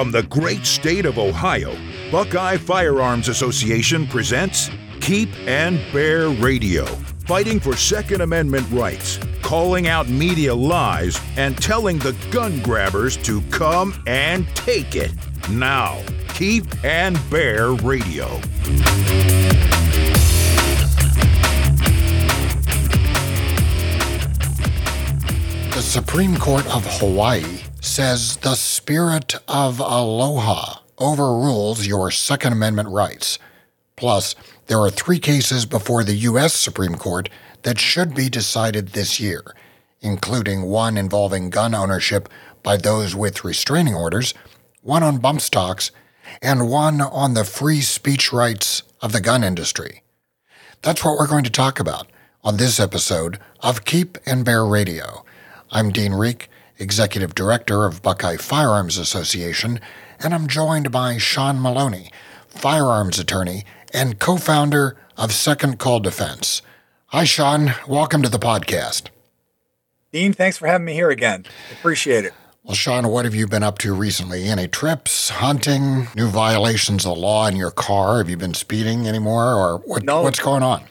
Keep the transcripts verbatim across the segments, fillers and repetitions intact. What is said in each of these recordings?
From the great state of Ohio, Buckeye Firearms Association presents Keep and Bear Radio, fighting for Second Amendment rights, calling out media lies, and telling the gun grabbers to come and take it. Now, Keep and Bear Radio. The Supreme Court of Hawaii says the spirit of aloha overrules your Second Amendment rights. Plus, there are three cases before the U S Supreme Court that should be decided this year, including one involving gun ownership by those with restraining orders, one on bump stocks, and one on the free speech rights of the gun industry. That's what we're going to talk about on this episode of Keep and Bear Radio. I'm Dean Reek, Executive Director of Buckeye Firearms Association, and I'm joined by Sean Maloney, firearms attorney and co-founder of Second Call Defense. Hi, Sean. Welcome to the podcast. Dean, thanks for having me here again. Appreciate it. Well, Sean, what have you been up to recently? Any trips, hunting, new violations of law in your car? Have you been speeding anymore, or what, no. what's going on?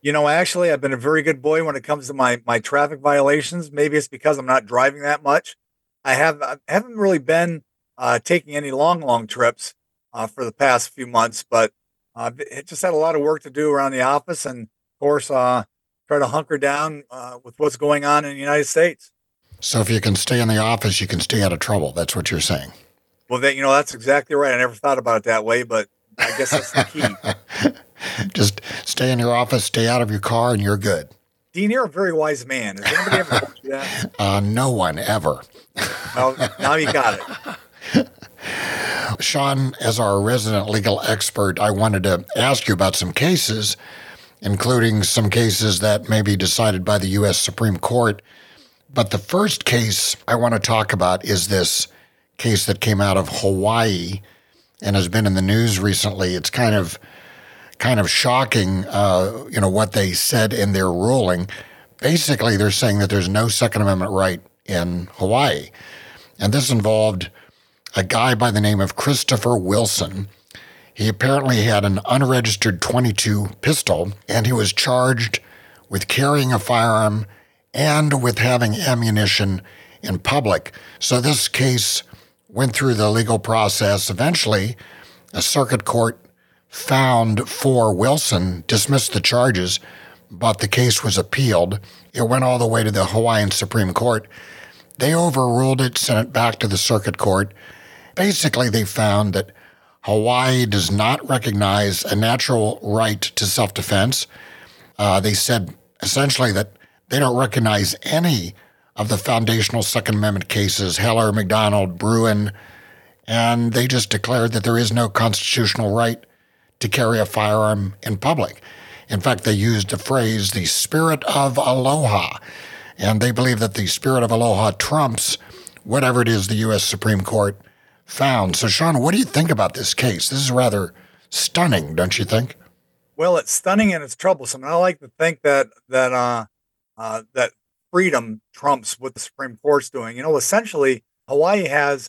You know, actually, I've been a very good boy when it comes to my my traffic violations. Maybe it's because I'm not driving that much. I, have, I haven't really been uh, taking any long, long trips uh, for the past few months, but uh, I just had a lot of work to do around the office and, of course, uh, try to hunker down uh, with what's going on in the United States. So if you can stay in the office, you can stay out of trouble. That's what you're saying. Well, that, you know, that's exactly right. I never thought about it that way, but I guess that's the key. Just stay in your office, stay out of your car, and you're good. Dean, you're a very wise man. Has anybody ever told you that? Uh, no one ever. Well, now you got it. Sean, as our resident legal expert, I wanted to ask you about some cases, including some cases that may be decided by the U S Supreme Court. But the first case I want to talk about is this case that came out of Hawaii and has been in the news recently. It's kind of kind of shocking, uh, you know, what they said in their ruling. Basically, they're saying that there's no Second Amendment right in Hawaii. And this involved a guy by the name of Christopher Wilson. He apparently had an unregistered twenty-two pistol, and he was charged with carrying a firearm and with having ammunition in public. So this case went through the legal process. Eventually, a circuit court found for Wilson, dismissed the charges, but the case was appealed. It went all the way to the Hawaiian Supreme Court. They overruled it, sent it back to the circuit court. Basically, they found that Hawaii does not recognize a natural right to self-defense. Uh, they said essentially that they don't recognize any of the foundational Second Amendment cases, Heller, McDonald, Bruen, and they just declared that there is no constitutional right to carry a firearm in public. In fact, they used the phrase, the spirit of aloha, and they believe that the spirit of aloha trumps whatever it is the U S Supreme Court found. So, Sean, what do you think about this case? This is rather stunning, don't you think? Well, it's stunning and it's troublesome. And I like to think that that uh, uh, that freedom trumps what the Supreme Court's doing. You know, essentially, Hawaii has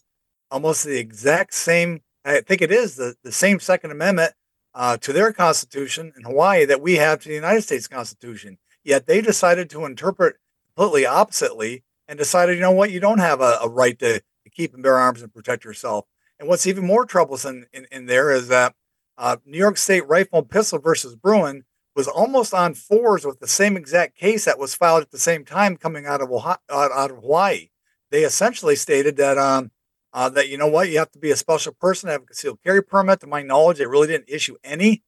almost the exact same, I think it is, the, the same Second Amendment Uh, to their Constitution in Hawaii that we have to the United States Constitution. Yet they decided to interpret completely oppositely and decided, you know what, you don't have a, a right to, to keep and bear arms and protect yourself. And what's even more troublesome in, in there is that uh, New York State Rifle and Pistol versus Bruen was almost on fours with the same exact case that was filed at the same time coming out of Ohio, out of Hawaii. They essentially stated that um, Uh, that, you know what, you have to be a special person to have a concealed carry permit. To my knowledge, they really didn't issue any.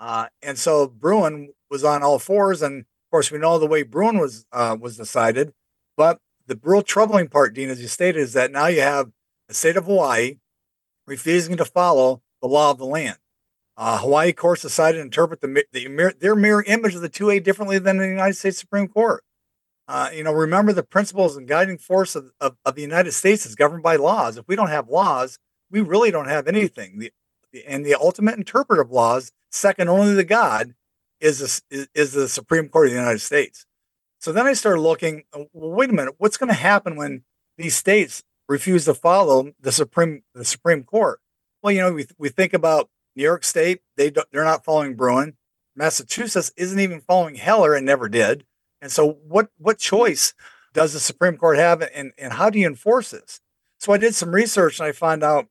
Uh, and so Bruen was on all fours. And, of course, we know the way Bruen was uh, was decided. But the real troubling part, Dean, as you stated, is that now you have the state of Hawaii refusing to follow the law of the land. Uh, Hawaii, of course, decided to interpret the, the mirror, their mirror image of the two A differently than the United States Supreme Court. Uh, you know, remember the principles and guiding force of, of, of the United States is governed by laws. If we don't have laws, we really don't have anything. The, the, and the ultimate interpreter of laws, second only to God, is, this, is, is the Supreme Court of the United States. So then I started looking, well, wait a minute, what's going to happen when these states refused to follow the Supreme the Supreme Court. Well, you know, we we think about New York State; they don't, they're not following Bruen. Massachusetts isn't even following Heller and never did. And so, what what choice does the Supreme Court have, and and how do you enforce this? So, I did some research and I found out,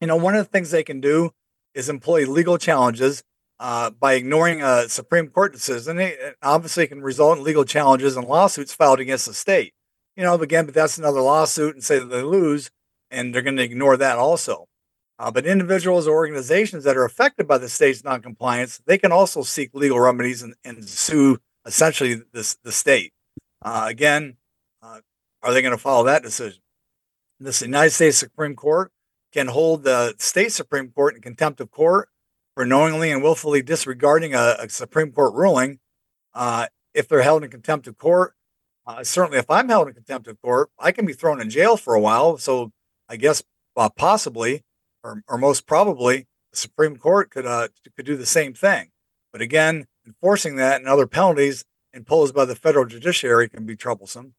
you know, one of the things they can do is employ legal challenges uh, by ignoring a Supreme Court decision. It obviously can result in legal challenges and lawsuits filed against the state. You know, again, but that's another lawsuit, and say that they lose, and they're going to ignore that also. Uh, but individuals or organizations that are affected by the state's noncompliance, they can also seek legal remedies and, and sue essentially this, the state. Uh, again, uh, are they going to follow that decision? This United States Supreme Court can hold the state Supreme Court in contempt of court for knowingly and willfully disregarding a, a Supreme Court ruling. Uh, if they're held in contempt of court, Uh, certainly, if I'm held in contempt of court, I can be thrown in jail for a while. So I guess uh, possibly, or, or most probably, the Supreme Court could uh, could do the same thing. But again, enforcing that and other penalties imposed by the federal judiciary can be troublesome.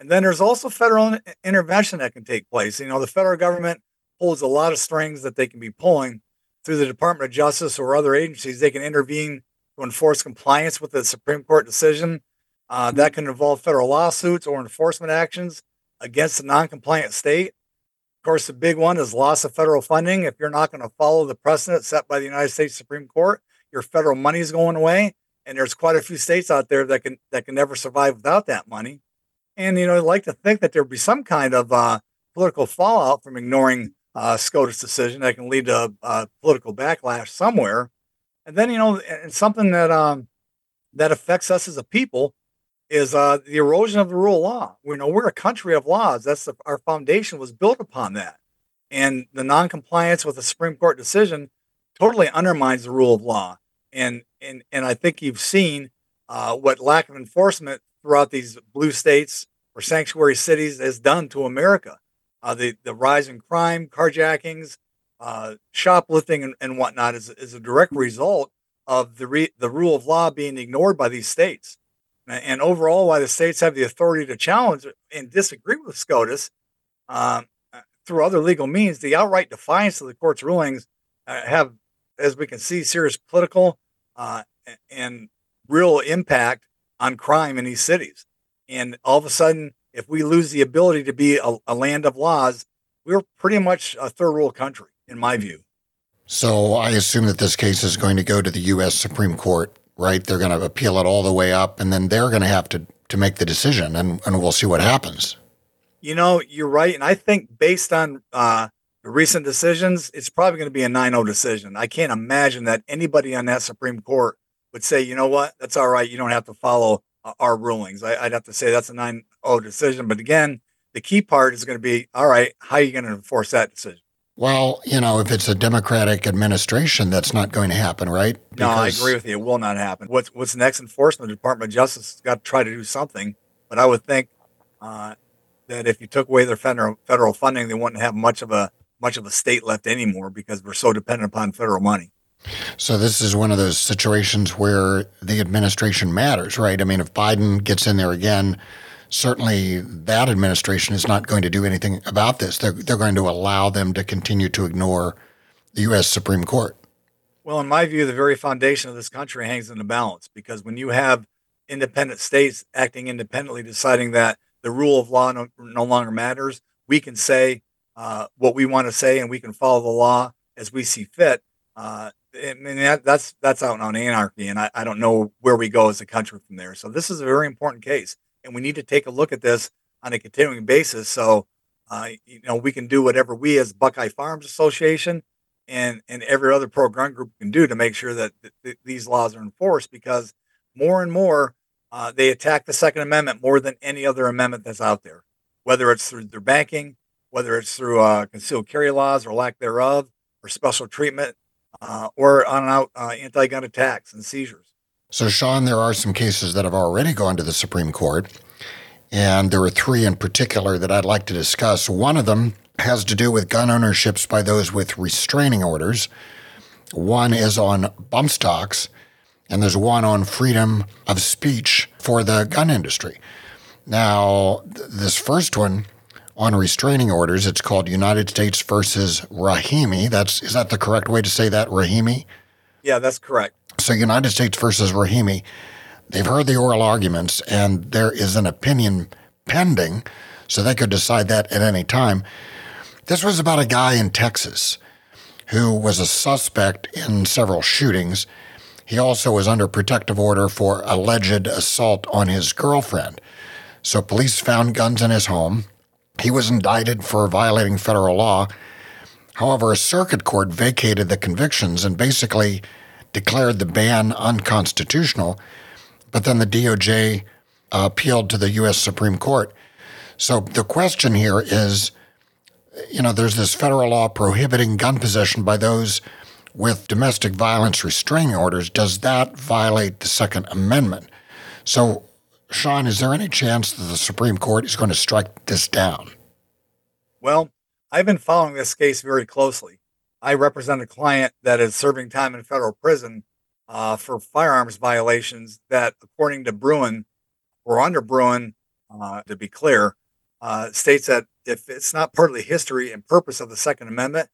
And then there's also federal intervention that can take place. You know, the federal government holds a lot of strings that they can be pulling through the Department of Justice or other agencies. They can intervene to enforce compliance with the Supreme Court decision. Uh, that can involve federal lawsuits or enforcement actions against a non-compliant state. Of course, the big one is loss of federal funding. If you're not going to follow the precedent set by the United States Supreme Court, your federal money is going away. And there's quite a few states out there that can that can never survive without that money. And, you know, I'd like to think that there would be some kind of uh, political fallout from ignoring uh, SCOTUS decision that can lead to uh, political backlash somewhere. And then, you know, and something that um, that affects us as a people is uh, the erosion of the rule of law. We know we're a country of laws. That's the, our foundation was built upon that. And the noncompliance with the Supreme Court decision totally undermines the rule of law. And and and I think you've seen uh, what lack of enforcement throughout these blue states or sanctuary cities has done to America. Uh, the, the rise in crime, carjackings, uh, shoplifting, and, and whatnot is, is a direct result of the re, the rule of law being ignored by these states. And overall, why the states have the authority to challenge and disagree with SCOTUS um, through other legal means, the outright defiance of the court's rulings uh, have, as we can see, serious political uh, and real impact on crime in these cities. And all of a sudden, if we lose the ability to be a, a land of laws, we're pretty much a third world country, in my view. So I assume that this case is going to go to the U S Supreme Court. Right, they're going to appeal it all the way up, and then they're going to have to, to make the decision, and, and we'll see what happens. You know, you're right, and I think based on uh, the recent decisions, it's probably going to be a nine oh decision. I can't imagine that anybody on that Supreme Court would say, you know what, that's all right, you don't have to follow uh, our rulings. I, I'd have to say that's a nine oh decision, but again, the key part is going to be, all right, how are you going to enforce that decision? Well, you know, if it's a Democratic administration, that's not going to happen, right? Because no, I agree with you. It will not happen. What's what's next? Enforcement, the Department of Justice has got to try to do something. But I would think uh, that if you took away their federal federal funding, they wouldn't have much of a much of a state left anymore because we're so dependent upon federal money. So this is one of those situations where the administration matters, right? I mean, if Biden gets in there again, certainly that administration is not going to do anything about this. They're, they're going to allow them to continue to ignore the U S Supreme Court. Well, in my view, the very foundation of this country hangs in the balance, because when you have independent states acting independently, deciding that the rule of law no, no longer matters, we can say uh, what we want to say, and we can follow the law as we see fit. Uh, I mean, that, that's, that's out on anarchy, and I, I don't know where we go as a country from there. So this is a very important case. And we need to take a look at this on a continuing basis. So, uh, you know, we can do whatever we as Buckeye Firearms Association and, and every other pro-gun group can do to make sure that th- th- these laws are enforced, because more and more uh, they attack the Second Amendment more than any other amendment that's out there, whether it's through their banking, whether it's through uh, concealed carry laws or lack thereof, or special treatment, uh, or on and out uh, anti-gun attacks and seizures. So, Sean, there are some cases that have already gone to the Supreme Court, and there are three in particular that I'd like to discuss. One of them has to do with gun ownerships by those with restraining orders. One is on bump stocks, and there's one on freedom of speech for the gun industry. Now, this first one on restraining orders. It's called United States versus Rahimi. That's is that the correct way to say that, Rahimi? Yeah, that's correct. So United States versus Rahimi, they've heard the oral arguments, and there is an opinion pending, so they could decide that at any time. This was about a guy in Texas who was a suspect in several shootings. He also was under protective order for alleged assault on his girlfriend. So police found guns in his home. He was indicted for violating federal law. However, a circuit court vacated the convictions and basically declared the ban unconstitutional. But then the D O J uh, appealed to the U S Supreme Court. So the question here is, you know, there's this federal law prohibiting gun possession by those with domestic violence restraining orders. Does that violate the Second Amendment? So, Sean, is there any chance that the Supreme Court is going to strike this down? Well, I've been following this case very closely. I represent a client that is serving time in federal prison uh, for firearms violations that, according to Bruen, or under Bruen, uh, to be clear, uh, states that if it's not part of the history and purpose of the Second Amendment,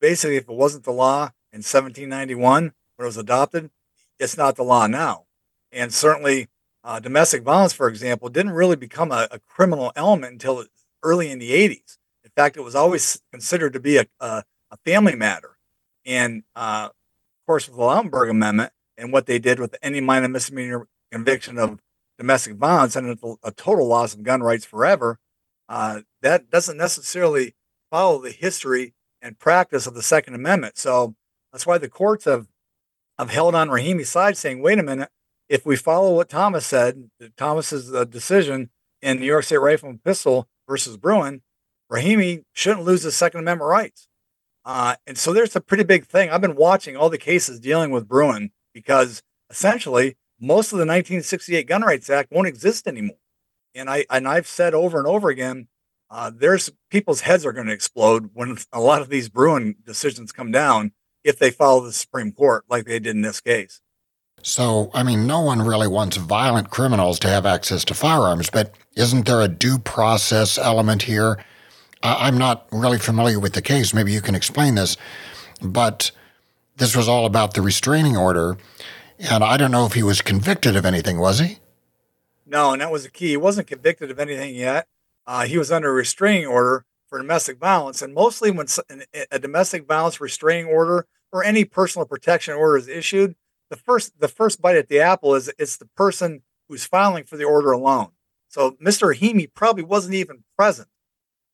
basically, if it wasn't the law in seventeen ninety-one when it was adopted, it's not the law now. And certainly uh, domestic violence, for example, didn't really become a, a criminal element until early in the eighties. In fact, it was always considered to be a, a, a family matter. And, uh, of course, with the Lautenberg Amendment and what they did with any minor misdemeanor conviction of domestic violence and a total loss of gun rights forever, uh, that doesn't necessarily follow the history and practice of the Second Amendment. So that's why the courts have, have held on Rahimi's side, saying, wait a minute, if we follow what Thomas said, Thomas's uh, decision in New York State Rifle and Pistol versus Bruen, Rahimi shouldn't lose his Second Amendment rights. Uh, and so there's a pretty big thing. I've been watching all the cases dealing with Bruen because essentially most of the nineteen sixty-eight Gun Rights Act won't exist anymore. And, I, and I've said over and over again, Uh, there's people's heads are going to explode when a lot of these Bruen decisions come down if they follow the Supreme Court like they did in this case. So, I mean, no one really wants violent criminals to have access to firearms, but isn't there a due process element here? Uh, I'm not really familiar with the case. Maybe you can explain this, but this was all about the restraining order, and I don't know if he was convicted of anything, was he? No, and that was the key. He wasn't convicted of anything yet. Uh, he was under a restraining order for domestic violence. And mostly when a domestic violence restraining order or any personal protection order is issued, the first the first bite at the apple is it's the person who's filing for the order alone. So Mister Rahimi probably wasn't even present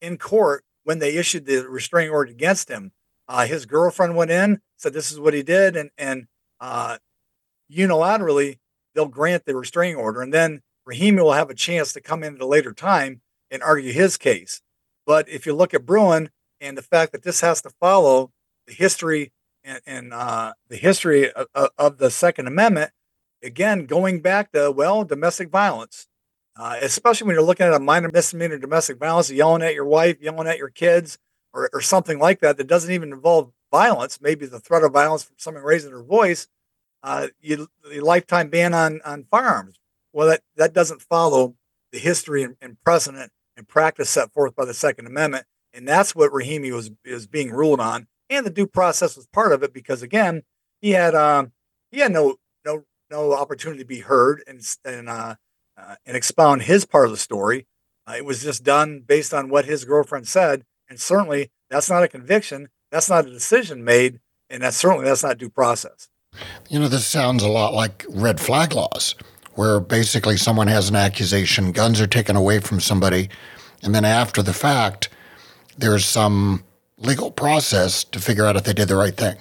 in court when they issued the restraining order against him. Uh, his girlfriend went in, said this is what he did, and, and uh, unilaterally they'll grant the restraining order. And then Rahimi will have a chance to come in at a later time and argue his case. But if you look at Bruen and the fact that this has to follow the history and, and uh, the history of, of the Second Amendment, again going back to well domestic violence, uh, especially when you're looking at a minor misdemeanor domestic violence, yelling at your wife, yelling at your kids, or, or something like that that doesn't even involve violence, maybe the threat of violence from someone raising their voice, uh, you, the lifetime ban on on firearms. Well, that that doesn't follow the history and, and precedent and practice set forth by the Second Amendment. And that's what Rahimi was is being ruled on. And the due process was part of it because, again, he had um, he had no no no opportunity to be heard and and uh, uh, and expound his part of the story. Uh, it was just done based on what his girlfriend said. And certainly that's not a conviction. That's not a decision made. And that's certainly that's not due process. You know, this sounds a lot like red flag laws, where basically someone has an accusation, guns are taken away from somebody, and then after the fact, there's some legal process to figure out if they did the right thing.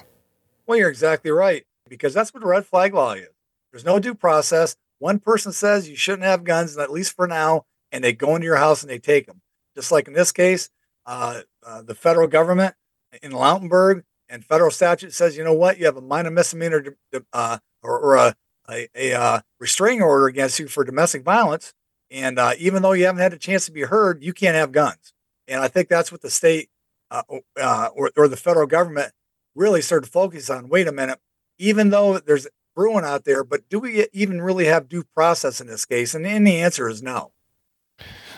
Well, you're exactly right, because that's what red flag law is. There's no due process. One person says you shouldn't have guns, at least for now, and they go into your house and they take them. Just like in this case, uh, uh, the federal government in Lautenberg and federal statute says, you know what, you have a minor misdemeanor uh, or, or a a, a uh, restraining order against you for domestic violence. And uh, even though you haven't had a chance to be heard, you can't have guns. And I think that's what the state uh, uh, or, or the federal government really started to focus on. Wait a minute, even though there's Bruen out there, but do we even really have due process in this case? And, and the answer is no.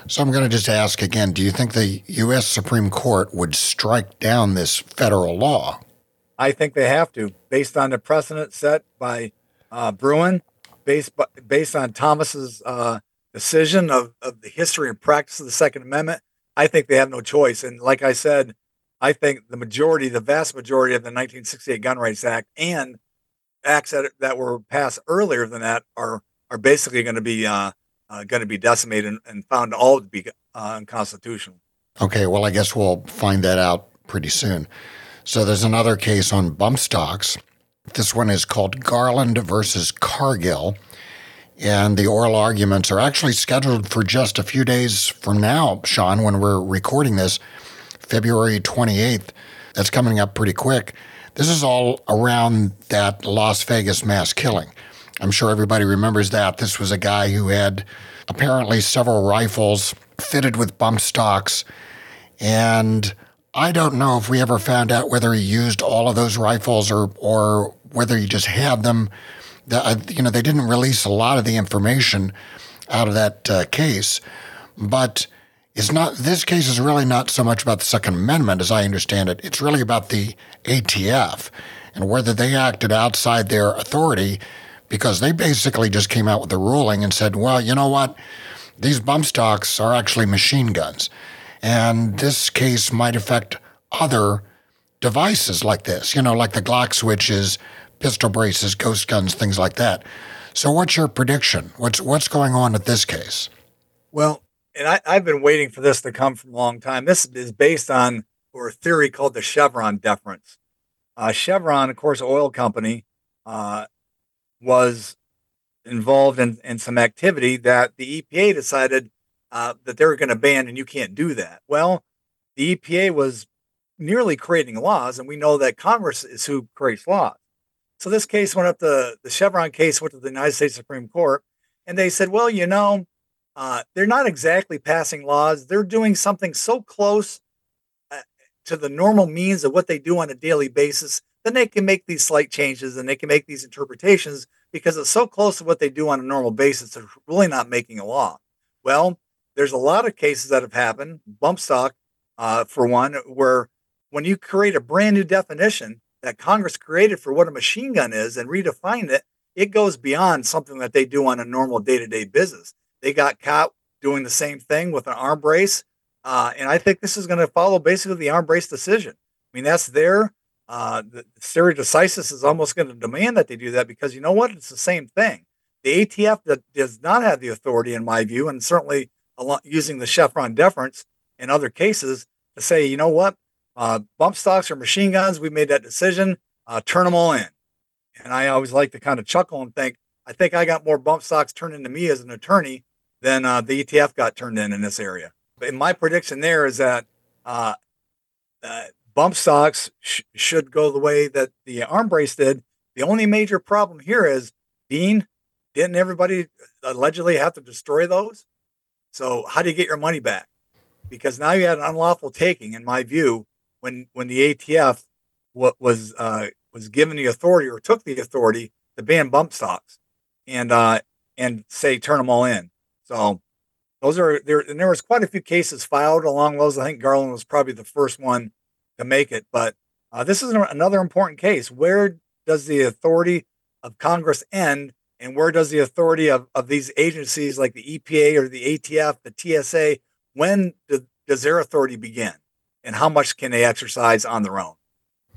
So I'm going to just ask again, do you think the U S. Supreme Court would strike down this federal law? I think they have to, based on the precedent set by uh, Bruen, based based on Thomas's uh, decision of, of the history and practice of the Second Amendment. I think they have no choice. And like I said, I think the majority, the vast majority of the nineteen sixty-eight Gun Rights Act and acts that, that were passed earlier than that are are basically going to be uh, uh, going to be decimated and, and found all to be uh, unconstitutional. Okay, well, I guess we'll find that out pretty soon. So there's another case on bump stocks. This one is called Garland versus Cargill, and the oral arguments are actually scheduled for just a few days from now, Sean, when we're recording this, February twenty-eighth. That's coming up pretty quick. This is all around that Las Vegas mass killing. I'm sure everybody remembers that. This was a guy who had apparently several rifles fitted with bump stocks, and I don't know if we ever found out whether he used all of those rifles or or whether he just had them. You know, they didn't release a lot of the information out of that uh, case, but it's not. This case is really not so much about the Second Amendment, as I understand it. It's really about the A T F and whether they acted outside their authority, because they basically just came out with a ruling and said, well, you know what? These bump stocks are actually machine guns, and this case might affect other devices like this, you know, like the Glock switches, pistol braces, ghost guns, things like that. So what's your prediction? What's what's going on with this case? Well, and I, I've been waiting for this to come from a long time. This is based on or a theory called the Chevron deference. Uh, Chevron, of course, oil company, uh, was involved in, in some activity that the E P A decided uh, that they were going to ban, and you can't do that. Well, the E P A was nearly creating laws, and we know that Congress is who creates laws. So this case went up to the Chevron case went to the United States Supreme Court, and they said, well, you know, uh, they're not exactly passing laws. They're doing something so close uh, to the normal means of what they do on a daily basis that they can make these slight changes and they can make these interpretations because it's so close to what they do on a normal basis. They're really not making a law. Well, there's a lot of cases that have happened, bump stock uh, for one, where when you create a brand new definition that Congress created for what a machine gun is and redefined it, it goes beyond something that they do on a normal day-to-day business. They got caught doing the same thing with an arm brace. Uh, and I think this is going to follow basically the arm brace decision. I mean, that's their, uh, the stare decisis is almost going to demand that they do that because you know what? It's the same thing. The A T F that does not have the authority in my view, and certainly using the Chevron deference in other cases to say, you know what? Uh, bump stocks or machine guns, we made that decision, uh, turn them all in. And I always like to kind of chuckle and think, I think I got more bump stocks turned into me as an attorney than uh, the E T F got turned in in this area. But my prediction there is that uh, uh, bump stocks sh- should go the way that the arm brace did. The only major problem here is, Dean, didn't everybody allegedly have to destroy those? So how do you get your money back? Because now you had an unlawful taking, in my view, When when the A T F what was uh, was given the authority or took the authority to ban bump stocks and uh, and say turn them all in. So those are there. And there was quite a few cases filed along those. I think Garland was probably the first one to make it. But uh, this is another important case. Where does the authority of Congress end, and where does the authority of, of these agencies like the E P A or the A T F, the T S A? When do, does their authority begin? And how much can they exercise on their own?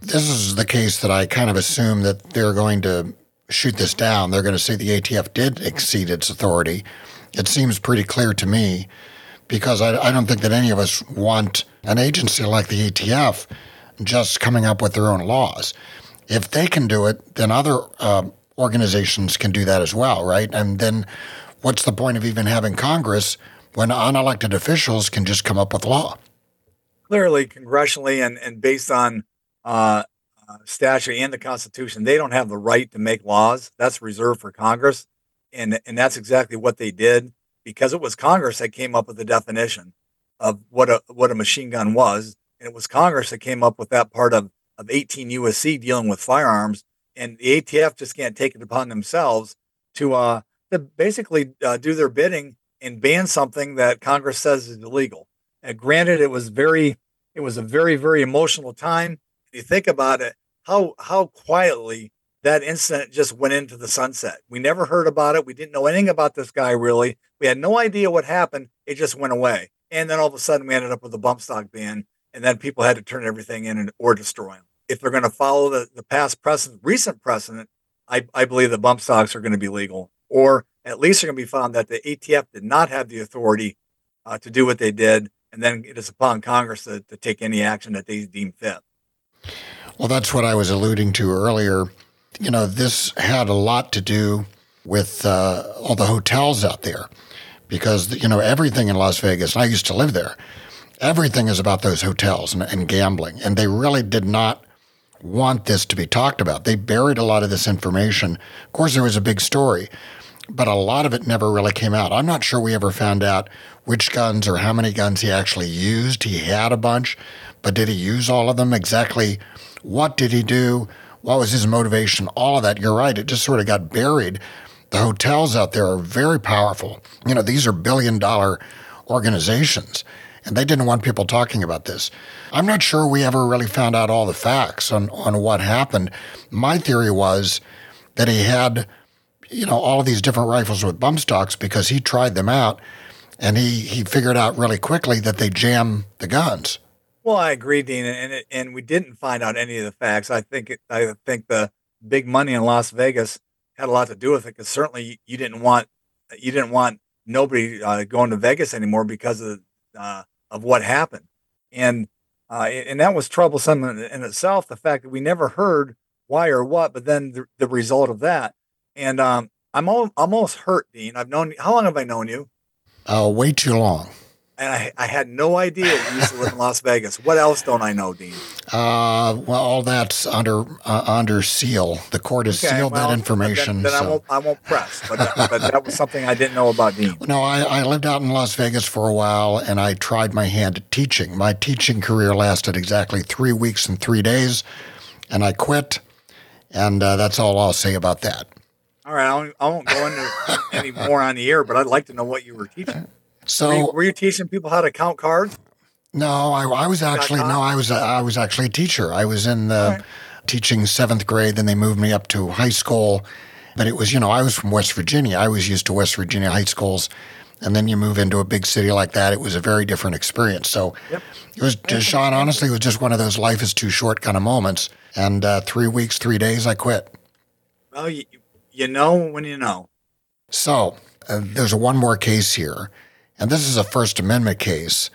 This is the case that I kind of assume that they're going to shoot this down. They're going to say the A T F did exceed its authority. It seems pretty clear to me because I, I don't think that any of us want an agency like the A T F just coming up with their own laws. If they can do it, then other uh, organizations can do that as well, right? And then what's the point of even having Congress when unelected officials can just come up with law? Clearly, congressionally and, and based on uh, uh, statute and the Constitution, they don't have the right to make laws. That's reserved for Congress, and and that's exactly what they did because it was Congress that came up with the definition of what a what a machine gun was, and it was Congress that came up with that part of, of eighteen U S C dealing with firearms, and the A T F just can't take it upon themselves to uh to basically uh, do their bidding and ban something that Congress says is illegal. And granted, it was very, it was a very, very emotional time. If you think about it, how how quietly that incident just went into the sunset. We never heard about it. We didn't know anything about this guy, really. We had no idea what happened. It just went away. And then all of a sudden, we ended up with a bump stock ban, and then people had to turn everything in and, or destroy them. If they're going to follow the, the past precedent, recent precedent, I, I believe the bump stocks are going to be legal, or at least are going to be found that the A T F did not have the authority uh, to do what they did. And then it is upon Congress to, to take any action that they deem fit. Well, that's what I was alluding to earlier. You know, this had a lot to do with uh, all the hotels out there because, you know, everything in Las Vegas, and I used to live there, everything is about those hotels and, and gambling. And they really did not want this to be talked about. They buried a lot of this information. Of course, there was a big story, but a lot of it never really came out. I'm not sure we ever found out which guns or how many guns he actually used. He had a bunch, but did he use all of them? Exactly what did he do? What was his motivation? All of that. You're right. It just sort of got buried. The hotels out there are very powerful. You know, these are billion-dollar organizations, and they didn't want people talking about this. I'm not sure we ever really found out all the facts on, on what happened. My theory was that he had, you know, all of these different rifles with bump stocks because he tried them out, and he, he figured out really quickly that they jam the guns. Well, I agree, Dean, and it, and we didn't find out any of the facts. I think it, I think the big money in Las Vegas had a lot to do with it because certainly you didn't want you didn't want nobody uh, going to Vegas anymore because of uh, of what happened, and uh, and that was troublesome in, in itself. The fact that we never heard why or what, but then the, the result of that. And um, I'm all, almost hurt, Dean. I've known how long have I known you? Uh, way too long. And I, I had no idea you used to live in Las Vegas. What else don't I know, Dean? Uh, well, all that's under uh, under seal. The court has okay, sealed well, that information. Then, then so. I, won't, I won't press. But that, but that was something I didn't know about, Dean. No, I, I lived out in Las Vegas for a while, and I tried my hand at teaching. My teaching career lasted exactly three weeks and three days, and I quit. And uh, that's all I'll say about that. All right, I won't, I won't go into any more on the air, but I'd like to know what you were teaching. So, were you, were you teaching people how to count cards? No, I, I was actually no, I was I was actually a teacher. I was in the right. teaching seventh grade. Then they moved me up to high school. But it was, you know, I was from West Virginia. I was used to West Virginia high schools, and then you move into a big city like that. It was a very different experience. So, yep. it was just Sean. Honestly, it was just one of those life is too short kind of moments. And uh, three weeks, three days, I quit. Well, you, you know when you know. So uh, there's one more case here. And this is a First Amendment case,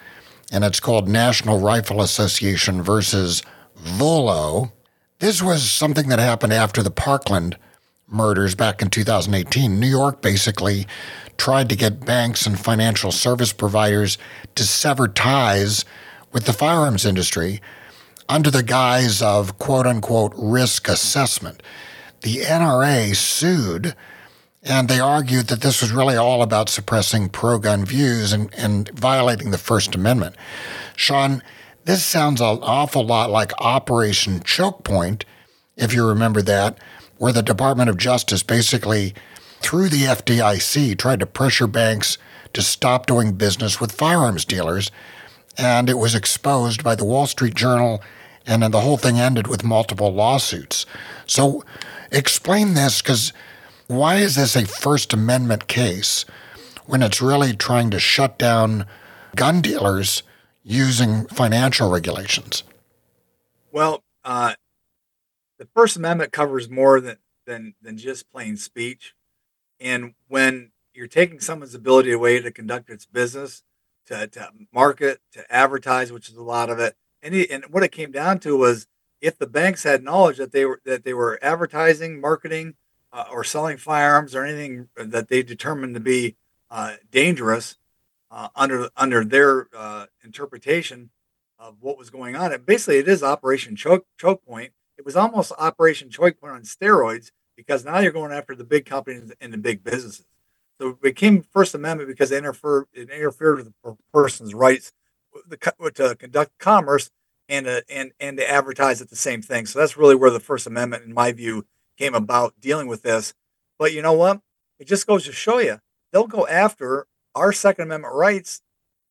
and it's called National Rifle Association versus Vullo. This was something that happened after the Parkland murders back in two thousand eighteen. New York basically tried to get banks and financial service providers to sever ties with the firearms industry under the guise of, quote-unquote, risk assessment. The N R A sued, and they argued that this was really all about suppressing pro-gun views and, and violating the First Amendment. Sean, this sounds an awful lot like Operation Chokepoint, if you remember that, where the Department of Justice basically, through the F D I C, tried to pressure banks to stop doing business with firearms dealers, and it was exposed by the Wall Street Journal, and then the whole thing ended with multiple lawsuits. So explain this, because why is this a First Amendment case when it's really trying to shut down gun dealers using financial regulations? Well, uh, the First Amendment covers more than, than, than just plain speech. And when you're taking someone's ability away to conduct its business, to, to market, to advertise, which is a lot of it, and, he, and what it came down to was if the banks had knowledge that they were that they were advertising, marketing, Uh, or selling firearms or anything that they determined to be uh, dangerous uh, under under their uh, interpretation of what was going on. And basically, it is Operation Choke, Choke Point. It was almost Operation Choke Point on steroids because now you're going after the big companies and the big businesses. So it became First Amendment because it interfered, it interfered with a person's rights to conduct commerce and, uh, and, and to advertise at the same thing. So that's really where the First Amendment, in my view, came about dealing with this. But you know what? It just goes to show you, they'll go after our Second Amendment rights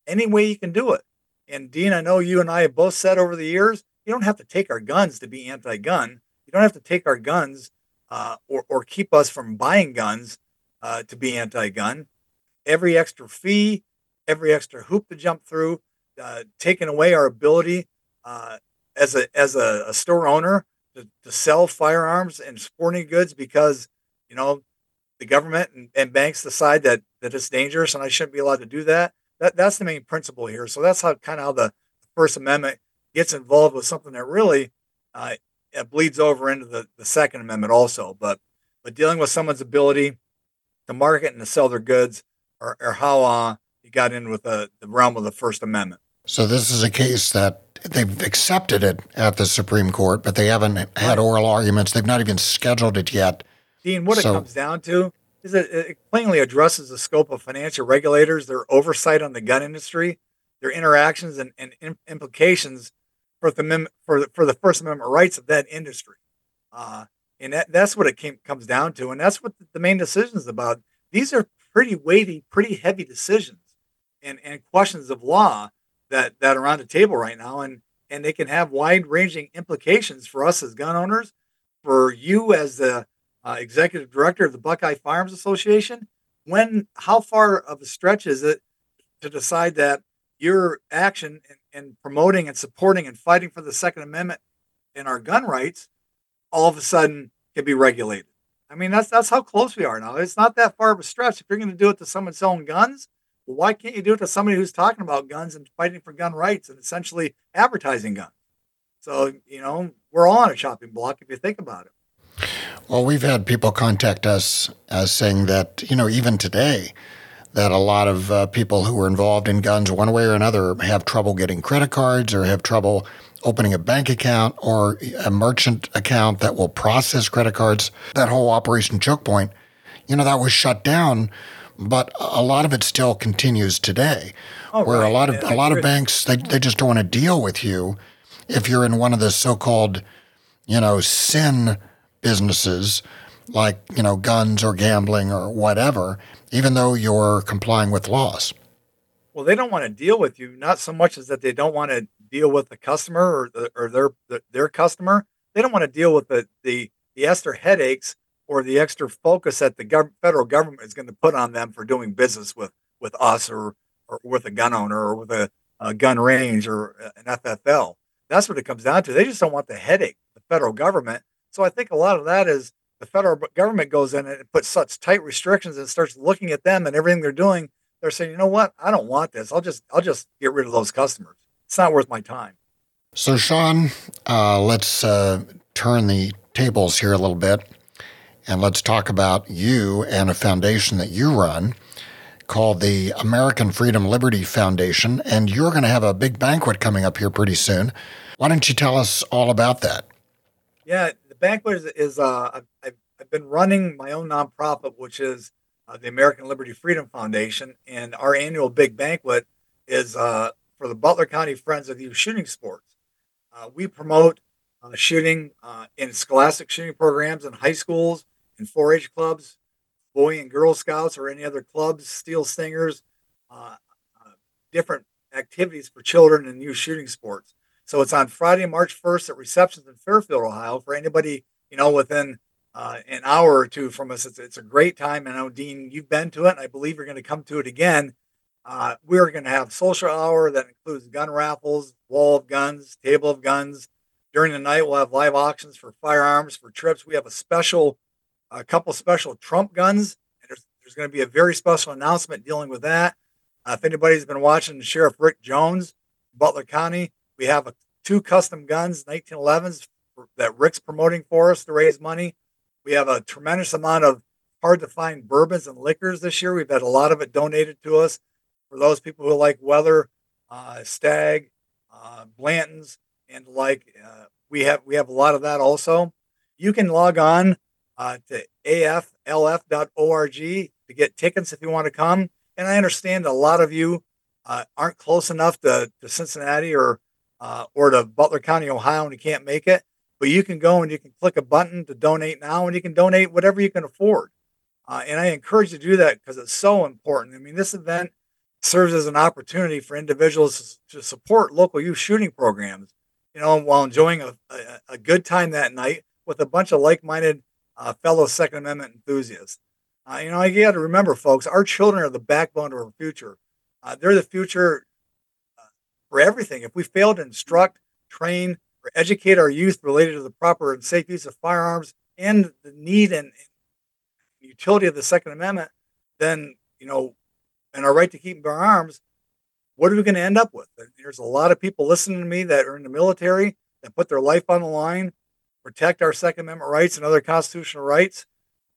any way you can do it. And Dean, I know you and I have both said over the years, you don't have to take our guns to be anti-gun. You don't have to take our guns uh, or, or keep us from buying guns uh, to be anti-gun. Every extra fee, every extra hoop to jump through, uh, taking away our ability uh, as a as a, a store owner to, to sell firearms and sporting goods because, you know, the government and, and banks decide that that it's dangerous and I shouldn't be allowed to do that. That that's the main principle here. So that's how kind of how the First Amendment gets involved with something that really uh, it bleeds over into the, the Second Amendment also. But but dealing with someone's ability to market and to sell their goods or, or how uh, you got in with the, the realm of the First Amendment. So this is a case that they've accepted it at the Supreme Court, but they haven't had oral arguments. They've not even scheduled it yet. Dean, what so, it comes down to is that it plainly addresses the scope of financial regulators, their oversight on the gun industry, their interactions and, and implications for the for the, for the First Amendment rights of that industry. Uh, and that, that's what it came, comes down to. And that's what the main decision is about. These are pretty weighty, pretty heavy decisions and, and questions of law that, that are on the table right now. And, and they can have wide-ranging implications for us as gun owners, for you as the Uh, executive director of the Buckeye Firearms Association. When, how far of a stretch is it to decide that your action in, in promoting and supporting and fighting for the Second Amendment and our gun rights all of a sudden can be regulated? I mean, that's that's how close we are now. It's not that far of a stretch. If you're going to do it to someone selling guns, well, why can't you do it to somebody who's talking about guns and fighting for gun rights and essentially advertising guns? So, you know, we're all on a chopping block if you think about it. Well, we've had people contact us as saying that, you know, even today, that a lot of uh, people who are involved in guns one way or another have trouble getting credit cards or have trouble opening a bank account or a merchant account that will process credit cards. That whole Operation Chokepoint, you know, that was shut down, but a lot of it still continues today, oh, where right. a lot of yeah, a lot of banks, they, they just don't want to deal with you if you're in one of the so-called, you know, sin businesses like, you know, guns or gambling or whatever, even though you're complying with laws. Well, they don't want to deal with you, not so much as that they don't want to deal with the customer or the, or their the, their customer. They don't want to deal with the, the, the extra headaches or the extra focus that the gov- federal government is going to put on them for doing business with, with us or, or with a gun owner or with a, a gun range or an F F L. That's what it comes down to. They just don't want the headache, the federal government. So I think a lot of that is the federal government goes in and puts such tight restrictions and starts looking at them and everything they're doing. They're saying, you know what? I don't want this. I'll just I'll just get rid of those customers. It's not worth my time. So, Sean, uh, let's uh, turn the tables here a little bit, and let's talk about you and a foundation that you run called the American Freedom Liberty Foundation, and you're going to have a big banquet coming up here pretty soon. Why don't you tell us all about that? Yeah. Banquet is, is uh, I've, I've been running my own nonprofit, which is uh, the American Liberty Freedom Foundation. And our annual big banquet is uh, for the Butler County Friends of Youth Shooting Sports. Uh, we promote uh, shooting uh, in scholastic shooting programs in high schools, in four H clubs, Boy and Girl Scouts, or any other clubs, Steel Stingers, uh, uh, different activities for children in youth shooting sports. So it's on Friday, March first at Receptions in Fairfield, Ohio. For anybody, you know, within uh, an hour or two from us, it's, it's a great time. And I know, Dean, you've been to it, and I believe you're going to come to it again. Uh, we're going to have social hour that includes gun raffles, wall of guns, table of guns. During the night, we'll have live auctions for firearms, for trips. We have a special, a couple special Trump guns. And there's, there's going to be a very special announcement dealing with that. Uh, if anybody's been watching Sheriff Rick Jones, Butler County, we have a, two custom guns, nineteen elevens, that Rick's promoting for us to raise money. We have a tremendous amount of hard-to-find bourbons and liquors this year. We've had a lot of it donated to us for those people who like Weather, uh, Stag, uh, Blanton's, and like. Uh, we have we have a lot of that also. You can log on uh, to A F L F dot org to get tickets if you want to come. And I understand a lot of you uh, aren't close enough to, to Cincinnati or Uh, or to Butler County, Ohio, and you can't make it, but you can go and you can click a button to donate now, and you can donate whatever you can afford. Uh, and I encourage you to do that because it's so important. I mean, this event serves as an opportunity for individuals to support local youth shooting programs, you know, while enjoying a, a, a good time that night with a bunch of like-minded uh, fellow Second Amendment enthusiasts. Uh, you know, you got to remember, folks, our children are the backbone of our future. Uh, they're the future uh, for everything. If we fail to instruct, train, or educate our youth related to the proper and safe use of firearms and the need and utility of the Second Amendment, then, you know, and our right to keep and bear arms, what are we going to end up with? There's a lot of people listening to me that are in the military that put their life on the line, protect our Second Amendment rights and other constitutional rights,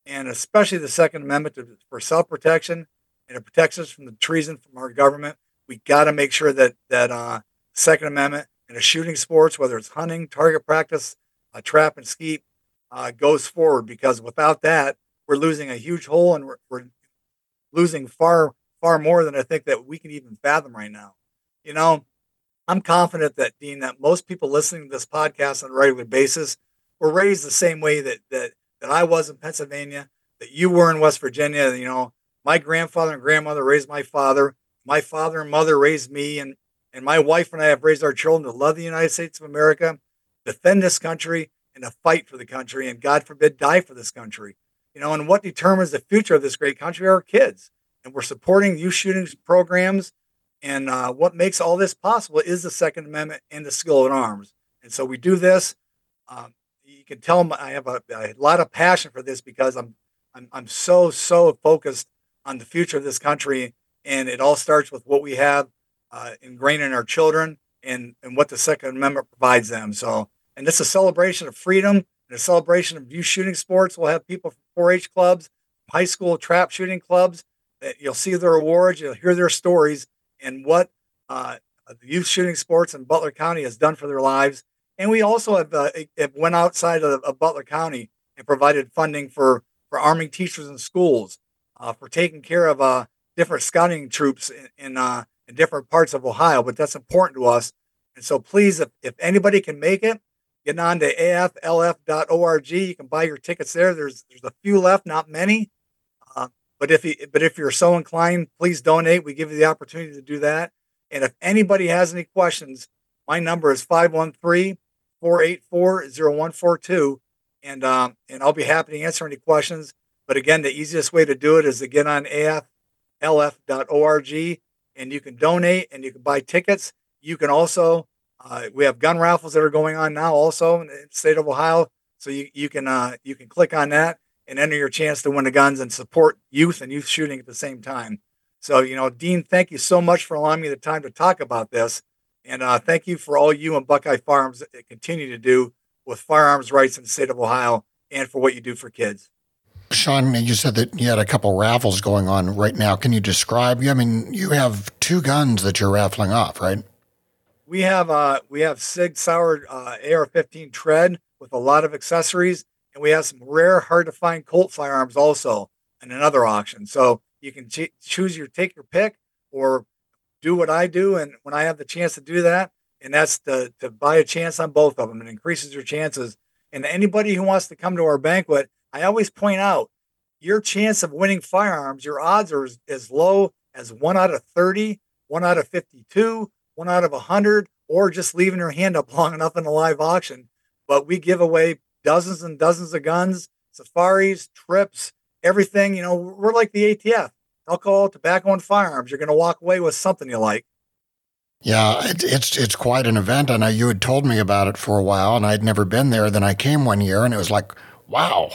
and especially the Second Amendment to, for self-protection, and it protects us from the treason from our government. We got to make sure that that uh, Second Amendment and the shooting sports, whether it's hunting, target practice, uh, trap and skeet, uh, goes forward, because without that, we're losing a huge hole, and we're, we're losing far far more than I think that we can even fathom right now. You know, I'm confident that, Dean, that most people listening to this podcast on a regular basis were raised the same way that that that I was in Pennsylvania, that you were in West Virginia. You know, my grandfather and grandmother raised my father, my father and mother raised me, and and my wife and I have raised our children to love the United States of America, defend this country, and to fight for the country, and God forbid, die for this country. You know, and what determines the future of this great country are our kids. And we're supporting youth shooting programs. And uh, what makes all this possible is the Second Amendment and the skill in arms. And so we do this. Um, you can tell I have a, a lot of passion for this because I'm, I'm I'm so, so focused on the future of this country. And it all starts with what we have uh, ingrained in our children and, and what the Second Amendment provides them. So, and it's a celebration of freedom. A celebration of youth shooting sports. We'll have people from four H clubs, high school trap shooting clubs. That you'll see their awards, you'll hear their stories, and what uh, the youth shooting sports in Butler County has done for their lives. And we also have, uh, have went outside of, of Butler County and provided funding for for arming teachers in schools, uh, for taking care of uh, different scouting troops in in, uh, in different parts of Ohio. But that's important to us. And so, please, if, if anybody can make it, get on to A F L F dot org. You can buy your tickets there. There's there's a few left, not many. Uh, but if you, but if you're so inclined, please donate. We give you the opportunity to do that. And if anybody has any questions, my number is five one three, four eight four, zero one four two. And um and I'll be happy to answer any questions. But again, the easiest way to do it is to get on A F L F dot org, and you can donate and you can buy tickets. You can also Uh, we have gun raffles that are going on now also in the state of Ohio. So you, you can uh, you can click on that and enter your chance to win the guns and support youth and youth shooting at the same time. So, you know, Dean, thank you so much for allowing me the time to talk about this. And uh, thank you for all you and Buckeye Firearms continue to do with firearms rights in the state of Ohio and for what you do for kids. Sean, you said that you had a couple raffles going on right now. Can you describe? I mean, you have two guns that you're raffling off, right? We have uh, we have Sig Sauer uh, A R fifteen tread with a lot of accessories, and we have some rare, hard to find Colt firearms also in another auction. So you can ch- choose your take your pick, or do what I do, and when I have the chance to do that, and that's to to buy a chance on both of them. It increases your chances. And anybody who wants to come to our banquet, I always point out your chance of winning firearms. Your odds are as, as low as one out of thirty, one out of fifty-two. One out of one hundred, or just leaving your hand up long enough in a live auction. But we give away dozens and dozens of guns, safaris, trips, everything. You know, we're like the A T F, alcohol, tobacco, and firearms. You're going to walk away with something you like. Yeah, it, it's it's quite an event. I know you had told me about it for a while, and I'd never been there. Then I came one year, and it was like, wow.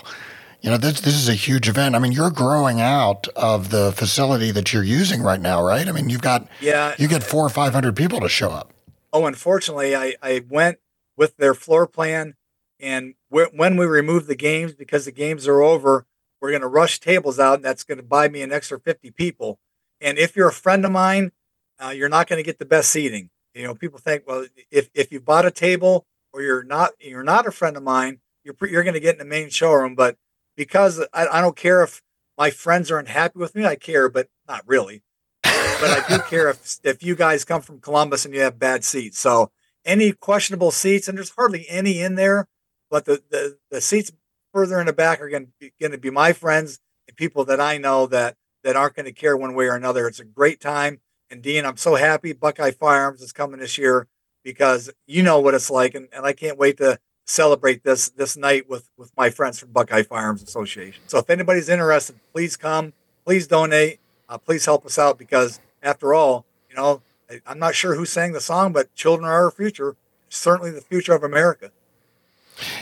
You know, this this is a huge event. I mean, you're growing out of the facility that you're using right now, right? I mean, you've got yeah, you get four or five hundred people to show up. Oh, unfortunately, I, I went with their floor plan, and w- when we remove the games, because the games are over, we're going to rush tables out, and that's going to buy me an extra fifty people. And if you're a friend of mine, uh, you're not going to get the best seating. You know, people think, well, if if you bought a table or you're not you're not a friend of mine, you're pre- you're going to get in the main showroom, but because I, I don't care if my friends aren't happy with me. I care, but not really. But I do care if if you guys come from Columbus and you have bad seats. So any questionable seats, and there's hardly any in there, but the the, the seats further in the back are going to be my friends, and people that I know that, that aren't going to care one way or another. It's a great time. And Dean, I'm so happy Buckeye Firearms is coming this year, because you know what it's like. And, and I can't wait to celebrate this, this night with, with my friends from Buckeye Firearms Association. So if anybody's interested, please come, please donate, uh, please help us out, because after all, you know, I, I'm not sure who sang the song, but children are our future, certainly the future of America.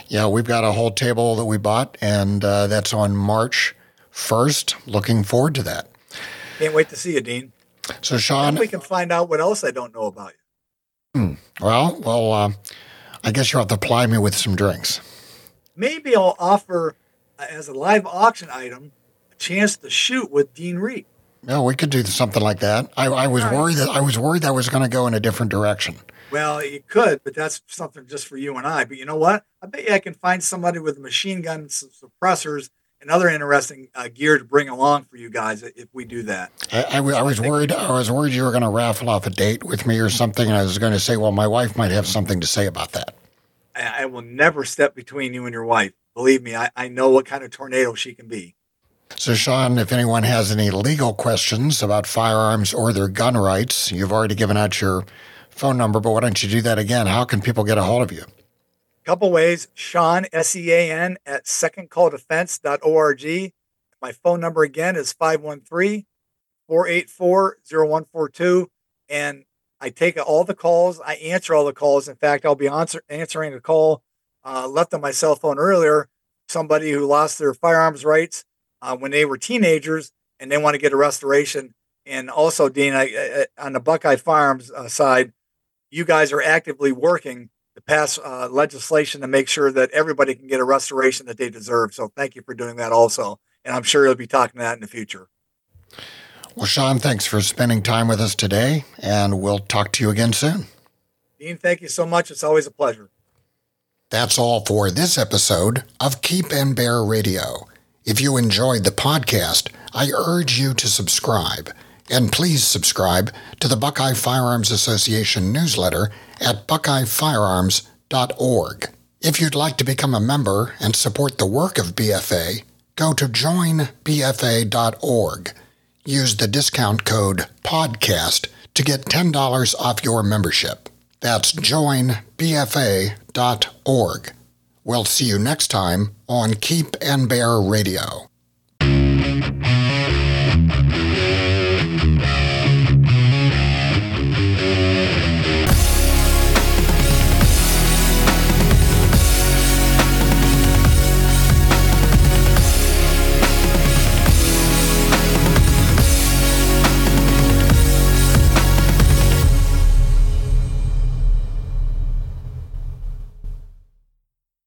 Yeah, we've got a whole table that we bought, and uh, that's on March first. Looking forward to that. Can't wait to see you, Dean. So, Sean, then we can find out what else I don't know about you. Hmm. Well, well, uh, I guess you'll have to ply me with some drinks. Maybe I'll offer, uh, as a live auction item, a chance to shoot with Dean Reek. No, we could do something like that. I, I was right. worried that I was worried that was going to go in a different direction. Well, you could, but that's something just for you and I. But you know what? I bet you I can find somebody with a machine gun, some suppressors, and other interesting uh, gear to bring along for you guys if we do that. I, I, I was worried. I was worried you were going to raffle off a date with me or something, and I was going to say, well, my wife might have something to say about that. I, I will never step between you and your wife. Believe me, I, I know what kind of tornado she can be. So, Sean, if anyone has any legal questions about firearms or their gun rights, you've already given out your phone number, but why don't you do that again? How can people get a hold of you? A couple ways. Sean, S E A N, at second call defense dot org. My phone number again is five one three, four eight four, zero one four two. And I take all the calls. I answer all the calls. In fact, I'll be answer- answering a call uh, left on my cell phone earlier, somebody who lost their firearms rights uh, when they were teenagers and they want to get a restoration. And also, Dean, I, I, on the Buckeye Firearms uh, side, you guys are actively working to pass uh, legislation to make sure that everybody can get a restoration that they deserve. So thank you for doing that also. And I'm sure you'll be talking to that in the future. Well, Sean, thanks for spending time with us today, and we'll talk to you again soon. Dean, thank you so much. It's always a pleasure. That's all for this episode of Keep and Bear Radio. If you enjoyed the podcast, I urge you to subscribe. And please subscribe to the Buckeye Firearms Association newsletter at buckeye firearms dot org. If you'd like to become a member and support the work of B F A, go to join b f a dot org. Use the discount code PODCAST to get ten dollars off your membership. That's join b f a dot org. We'll see you next time on Keep and Bear Radio.